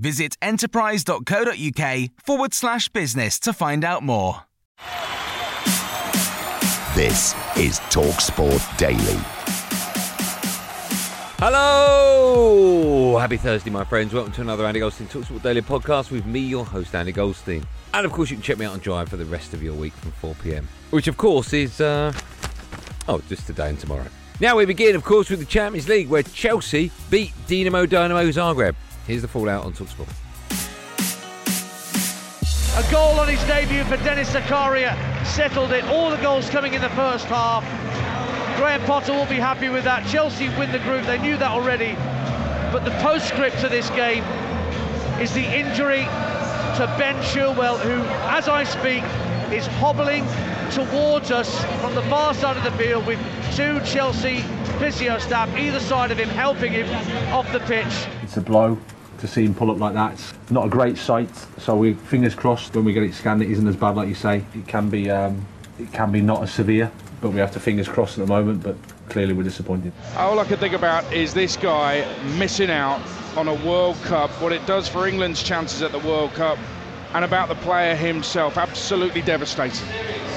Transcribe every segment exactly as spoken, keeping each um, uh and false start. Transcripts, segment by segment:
Visit enterprise.co.uk forward slash business to find out more. This is TalkSport Daily. Hello! Happy Thursday, my friends. Welcome to another Andy Goldstein TalkSport Daily podcast with me, your host, Andy Goldstein. And of course, you can check me out on Drive for the rest of your week from four p.m. Which, of course, is, uh... oh, just today and tomorrow. Now we begin, of course, with the Champions League, where Chelsea beat Dinamo Dinamo Zagreb. Here's the fallout on TalkSport. A goal on his debut for Dennis Zakaria settled it. All the goals coming in the first half. Graham Potter will be happy with that. Chelsea win the group. They knew that already. But the postscript to this game is the injury to Ben Chilwell, who, as I speak, is hobbling towards us from the far side of the field with two Chelsea physio staff either side of him helping him off the pitch. It's a blow to see him pull up like that. It's not a great sight, so we fingers crossed when we get it scanned it isn't as bad, like you say. It can be um, it can be not as severe, but we have to fingers crossed at the moment, but clearly we're disappointed. All I can think about is this guy missing out on a World Cup, what it does for England's chances at the World Cup, and about the player himself. Absolutely devastating.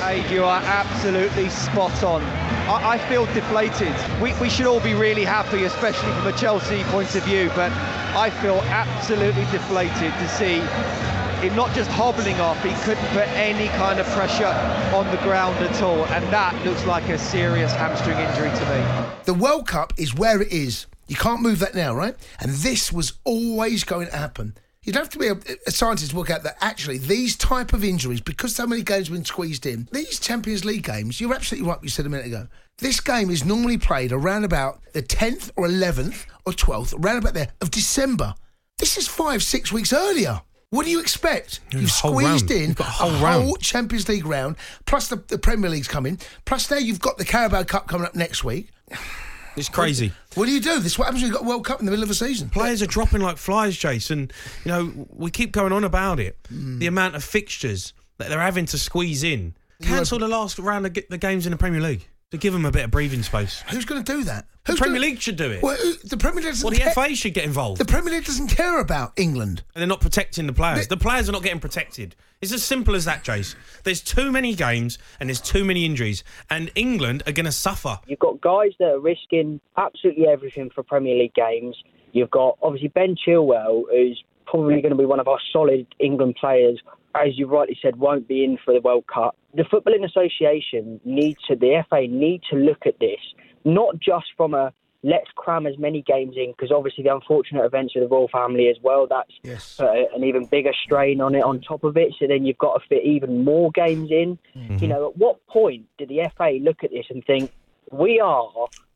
Hey, you are absolutely spot on. I, I feel deflated. We, we should all be really happy, especially from a Chelsea point of view, but I feel absolutely deflated to see him not just hobbling off, he couldn't put any kind of pressure on the ground at all, and that looks like a serious hamstring injury to me. The World Cup is where it is. You can't move that now, right? And this was always going to happen. You'd have to be a, a scientist to work out that actually these type of injuries, because so many games have been squeezed in, these Champions League games, you're absolutely right, you said a minute ago, this game is normally played around about the tenth or eleventh or twelfth, around about there, of December. This is five, six weeks earlier. What do you expect? You've squeezed round. in you've a whole, whole Champions League round, plus the, the Premier League's coming, plus now you've got the Carabao Cup coming up next week. It's crazy. What, what do you do? This is what happens when you've got a World Cup in the middle of a season. Players are dropping like flies, Jason. You know, we keep going on about it. Mm. The amount of fixtures that they're having to squeeze in. Cancel the last round of the games in the Premier League to give them a bit of breathing space. Who's going to do that? Who's the Premier gonna... League should do it. Well, the Premier League doesn't well, the care... F A should get involved. The Premier League doesn't care about England. And they're not protecting the players. They... The players are not getting protected. It's as simple as that, Jace. There's too many games and there's too many injuries, and England are going to suffer. You've got guys that are risking absolutely everything for Premier League games. You've got, obviously, Ben Chilwell, who's probably going to be one of our solid England players, as you rightly said, won't be in for the World Cup. The Footballing Association needs to, the F A need to look at this, not just from a let's cram as many games in, because obviously the unfortunate events of the royal family as well, that's yes. put an even bigger strain on it on top of it, so then you've got to fit even more games in. Mm-hmm. You know, at what point did the F A look at this and think, we are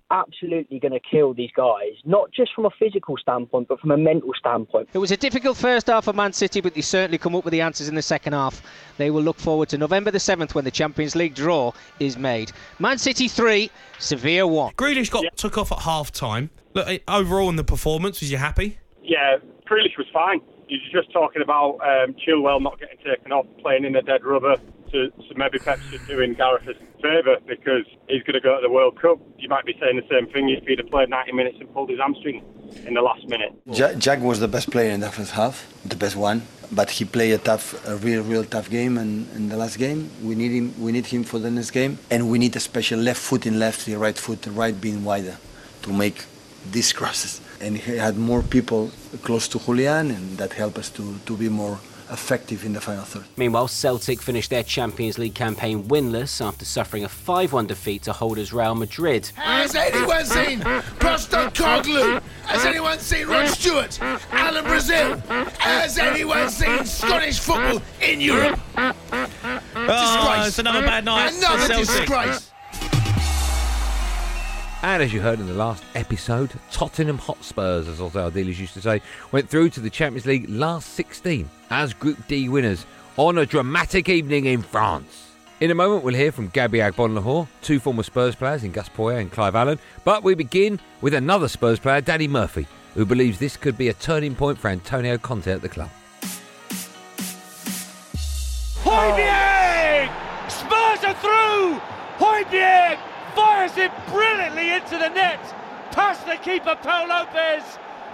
absolutely going to kill these guys, not just from a physical standpoint but from a mental standpoint? It was a difficult first half for Man City, but they certainly come up with the answers in the second half. They will look forward to November the seventh when the Champions League draw is made. Man City three, Sevilla one. Grealish got yeah. took off at half time. Look, overall in the performance, was you happy? Yeah, Grealish was fine. You're just talking about um, Chilwell not getting taken off, playing in a dead rubber. So, so maybe Pep should do in Gareth a favour, because he's going to go to the World Cup. You might be saying the same thing if he'd have played ninety minutes and pulled his hamstring in the last minute. Ja- Jack was the best player in the first half, the best one, but he played a tough, a real, real tough game. And in the last game, we need him. We need him for the next game, and we need a special left foot in left, the right foot, the right being wider, to make these crosses. And he had more people close to Julian, and that helped us to, to be more effective in the final third. Meanwhile, Celtic finished their Champions League campaign winless after suffering a five one defeat to holders Real Madrid. Has anyone seen Postecoglou? Has anyone seen Rod Stewart? Alan Brazil? Has anyone seen Scottish football in Europe? Oh, it's another bad night. Another disgrace. And as you heard in the last episode, Tottenham Hotspurs, as also our dealers used to say, went through to the Champions League last sixteen as Group D winners on a dramatic evening in France. In a moment, we'll hear from Gabi Agbonlahor, two former Spurs players in Gus Poyet and Clive Allen. But we begin with another Spurs player, Danny Murphy, who believes this could be a turning point for Antonio Conte at the club. Højbjerg! Spurs are through! Højbjerg! Fires it brilliantly into the net, past the keeper, Paul Lopez,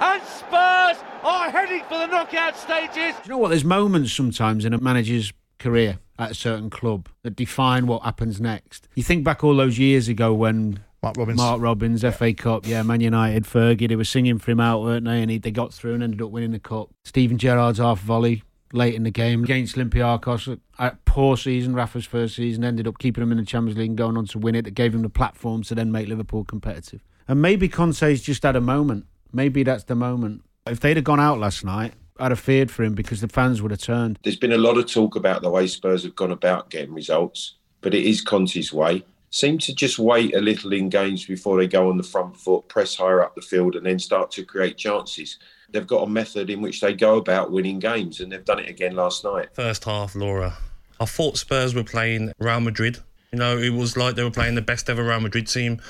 and Spurs are heading for the knockout stages. Do you know what? There's moments sometimes in a manager's career at a certain club that define what happens next. You think back all those years ago when Mark Robbins, Mark Robbins yeah. F A Cup, yeah, Man United, Fergie, they were singing for him out, weren't they? And he, they got through and ended up winning the cup. Steven Gerrard's half volley late in the game against Olympiacos, a poor season, Rafa's first season, ended up keeping him in the Champions League and going on to win it. That gave him the platform to then make Liverpool competitive. And maybe Conte's just had a moment. Maybe that's the moment. If they'd have gone out last night, I'd have feared for him because the fans would have turned. There's been a lot of talk about the way Spurs have gone about getting results, but it is Conte's way. Seem to just wait a little in games before they go on the front foot, press higher up the field and then start to create chances. They've got a method in which they go about winning games, and they've done it again last night. First half, Laura. I thought Spurs were playing Real Madrid. You know, it was like they were playing the best ever Real Madrid team.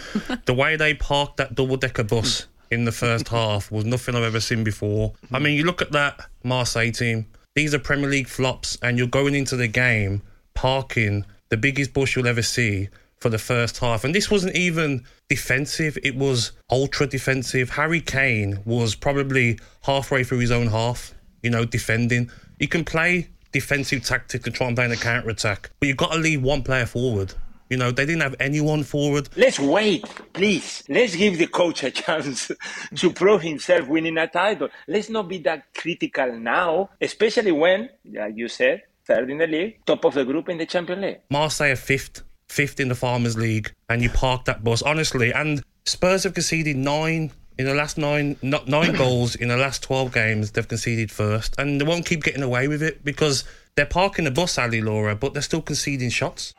The way they parked that double-decker bus in the first half was nothing I've ever seen before. I mean, you look at that Marseille team. These are Premier League flops, and you're going into the game parking the biggest bus you'll ever see for the first half. And this wasn't even defensive, it was ultra defensive. Harry Kane was probably halfway through his own half, you know, defending. You can play defensive tactics and try and play in a counter-attack, but you've got to leave one player forward. You know, they didn't have anyone forward. Let's wait, please. Let's give the coach a chance to prove himself winning a title. Let's not be that critical now, especially when, like you said, third in the league, top of the group in the Champions League. Marseille are fifth. fifth in the Farmers League, and you park that bus, honestly. And Spurs have conceded nine in the last nine, not nine goals in the last twelve games. They've conceded first, and they won't keep getting away with it because they're parking the bus, Ali Laura, but they're still conceding shots.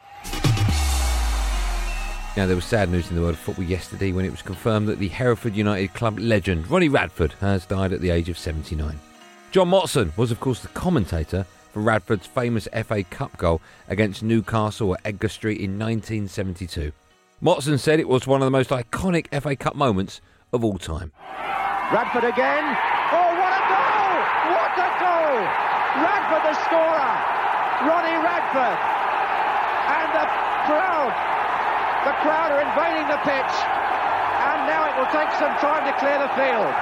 Now, there was sad news in the world of football yesterday when it was confirmed that the Hereford United club legend Ronnie Radford has died at the age of seventy-nine. John Motson was, of course, the commentator for Radford's famous F A Cup goal against Newcastle at Edgar Street in nineteen seventy-two. Motson said it was one of the most iconic F A Cup moments of all time. Radford again. Oh, what a goal! What a goal! Radford the scorer. Ronnie Radford. And the crowd. The crowd are invading the pitch. And now it will take some time to clear the field.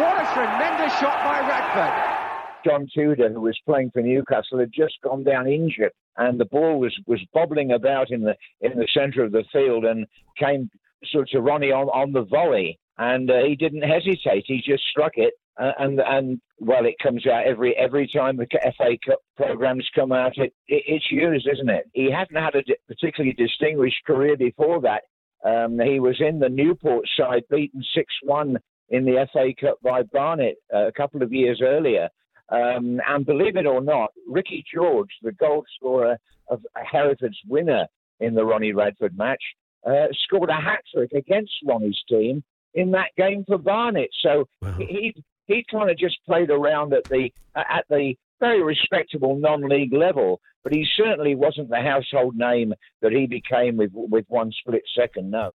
What a tremendous shot by Radford. John Tudor, who was playing for Newcastle, had just gone down injured, and the ball was, was bobbling about in the in the centre of the field and came sort of Ronnie on, on the volley, and uh, he didn't hesitate. He just struck it, uh, and and well, it comes out every every time the F A Cup programmes come out. It, it it's used, isn't it? He hadn't had a particularly distinguished career before that. Um, he was in the Newport side, beaten six one in the F A Cup by Barnet uh, a couple of years earlier. Um, and believe it or not, Ricky George, the goal scorer of Hereford's winner in the Ronnie Radford match, uh, scored a hat-trick against Ronnie's team in that game for Barnet. So wow. he he kind of just played around at the at the very respectable non-league level, but he certainly wasn't the household name that he became with with one split second, no.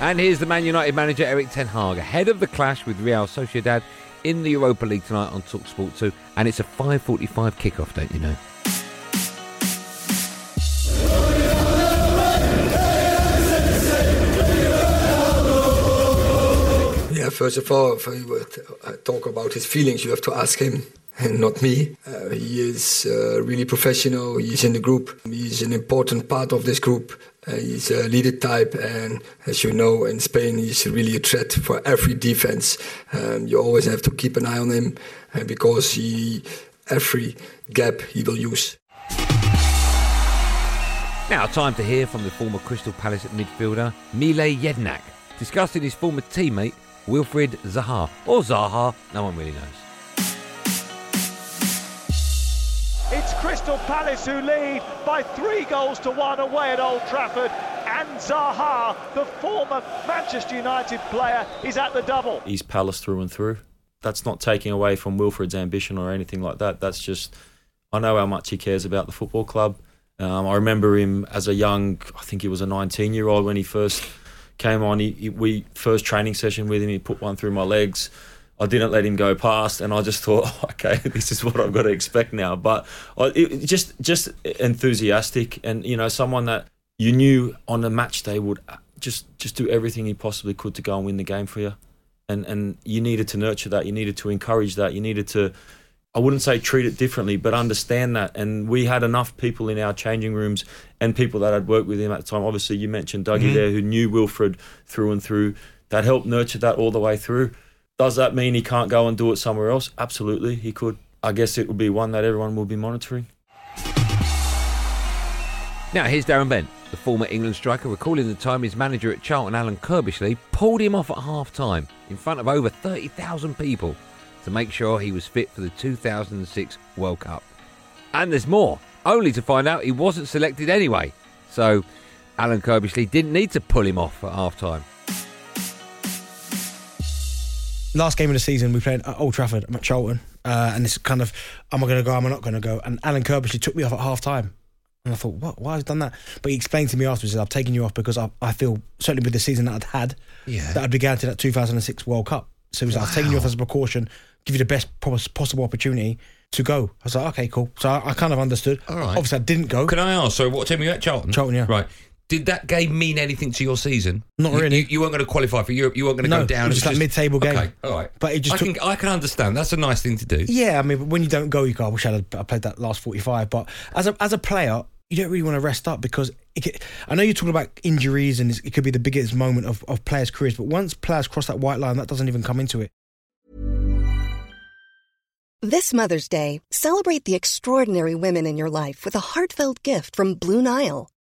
And here's the Man United manager, Erik ten Hag, ahead of the clash with Real Sociedad in the Europa League tonight on TalkSport two. And it's a five forty-five kickoff, don't you know? Yeah, first of all, if I talk about his feelings, you have to ask him and not me. Uh, he is uh, really professional. He's in the group. He's an important part of this group. Uh, he's a leader type, and as you know, in Spain, he's really a threat for every defense. Um, you always have to keep an eye on him, and because he, every gap he will use. Now, time to hear from the former Crystal Palace midfielder, Mile Jednak, discussing his former teammate, Wilfried Zaha, or Zaha, no one really knows. It's Crystal Palace who lead by three goals to one away at Old Trafford, and Zaha, the former Manchester United player, is at the double. He's Palace through and through. That's not taking away from Wilfried's ambition or anything like that. That's just, I know how much he cares about the football club. Um, I remember him as a young, I think he was a nineteen-year-old when he first came on. He, he, we first training session with him, he put one through my legs. I didn't let him go past, and I just thought, okay, this is what I've got to expect now. But it, just just enthusiastic, and you know, someone that you knew on a match day would just just do everything he possibly could to go and win the game for you, and and you needed to nurture that, you needed to encourage that, you needed to, I wouldn't say treat it differently, but understand that. And we had enough people in our changing rooms and people that had worked with him at the time. Obviously, you mentioned Dougie mm-hmm. there, who knew Wilfried through and through, that helped nurture that all the way through. Does that mean he can't go and do it somewhere else? Absolutely, he could. I guess it would be one that everyone will be monitoring. Now, here's Darren Bent, the former England striker, recalling the time his manager at Charlton, Alan Curbishley, pulled him off at half-time in front of over thirty thousand people to make sure he was fit for the two thousand six World Cup. And there's more, only to find out he wasn't selected anyway. So, Alan Curbishley didn't need to pull him off at half-time. Last game of the season, we played at Old Trafford, I'm at Charlton, uh, and it's kind of, am I going to go, am I not going to go? And Alan Curbishley took me off at half-time. And I thought, what? Why have I done that? But he explained to me afterwards, I've taken you off because I, I feel, certainly with the season that I'd had, yeah. that I'd began to that two thousand six World Cup. So he was wow. like, I've taken you off as a precaution, give you the best possible opportunity to go. I was like, okay, cool. So I, I kind of understood. All right. Obviously, I didn't go. Can I ask, so what team were you at, Charlton? Charlton, yeah. Right. Did that game mean anything to your season? Not really. You, you weren't going to qualify for Europe. You weren't going to no, go down. It was just like just, mid-table game. Okay, all right. But it just I, took, can, I can understand. That's a nice thing to do. Yeah, I mean, when you don't go, you go, I wish I had I played that last forty-five. But as a as a player, you don't really want to rest up because it can, I know you're talking about injuries and it could be the biggest moment of, of players' careers. But once players cross that white line, that doesn't even come into it. This Mother's Day, celebrate the extraordinary women in your life with a heartfelt gift from Blue Nile.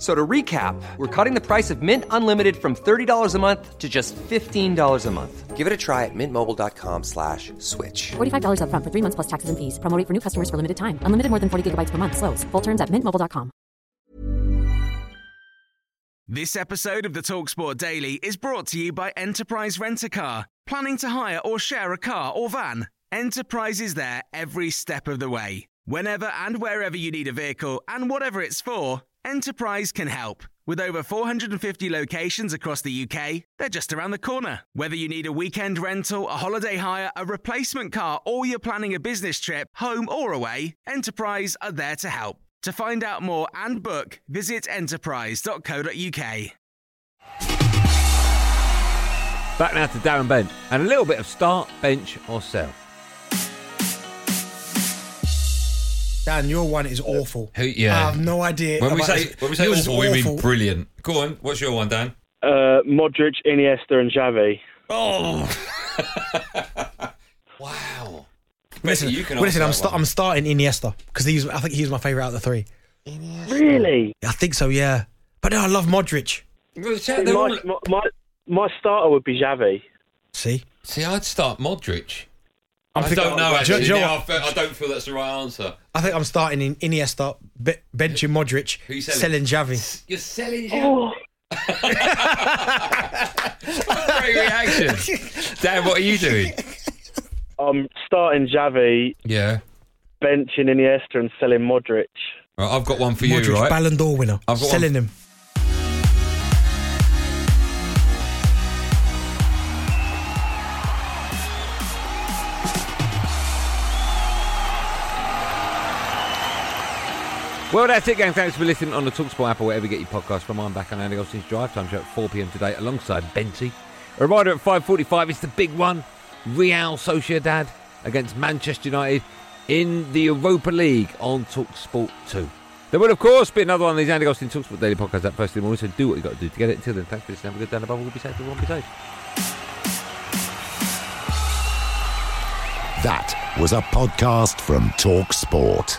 So to recap, we're cutting the price of Mint Unlimited from thirty dollars a month to just fifteen dollars a month. Give it a try at mintmobile.com slash switch. forty-five dollars up front for three months plus taxes and fees. Promo rate for new customers for limited time. Unlimited more than forty gigabytes per month. Slows full terms at mint mobile dot com. This episode of the TalkSport Daily is brought to you by Enterprise Rent-A-Car. Planning to hire or share a car or van? Enterprise is there every step of the way. Whenever and wherever you need a vehicle and whatever it's for, Enterprise can help. With over four hundred fifty locations across the U K, they're just around the corner. Whether you need a weekend rental, a holiday hire, a replacement car, or you're planning a business trip, home or away, Enterprise are there to help. To find out more and book, visit enterprise dot co dot U K. Back now to Darren Bent, and a little bit of start, bench or sell. Dan, your one is awful. Who, yeah. I have no idea. When we say, when we say awful, awful, we mean brilliant. Go on, what's your one, Dan? Uh, Modric, Iniesta and Xavi. Oh! Wow. Listen, you can listen I'm, sta- I'm starting Iniesta, because I think he was my favourite out of the three. Iniesta. Really? I think so, yeah. But no, I love Modric. See, my, all... my, my, my starter would be Xavi. See? See, I'd start Modric. I'm I don't know, actually. You know, I, feel, I don't feel that's the right answer. I think I'm starting in Iniesta, benching Modric, selling? selling Xavi. You're selling Xavi? Oh. Great reaction. Dan, what are you doing? I'm starting Xavi. Yeah. Benching Iniesta and selling Modric. Right, I've got one for Modric, you, right? Modric, Ballon d'Or winner. I've got selling one. him. Well, that's it, gang. Thanks for listening on the TalkSport app or wherever you get your podcast from. I'm back on Andy Olsen's Drive Time Show at four p.m. today alongside Benty. A reminder at five forty-five, it's the big one. Real Sociedad against Manchester United in the Europa League on TalkSport two. There will, of course, be another one of these Andy Olsen TalkSport Daily Podcasts at first in the morning, so do what you've got to do to get it. Until then, thanks for listening. Have a good day. Above, we'll be safe. Everyone be safe. That was a podcast from TalkSport.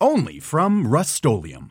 Only from Rust-Oleum.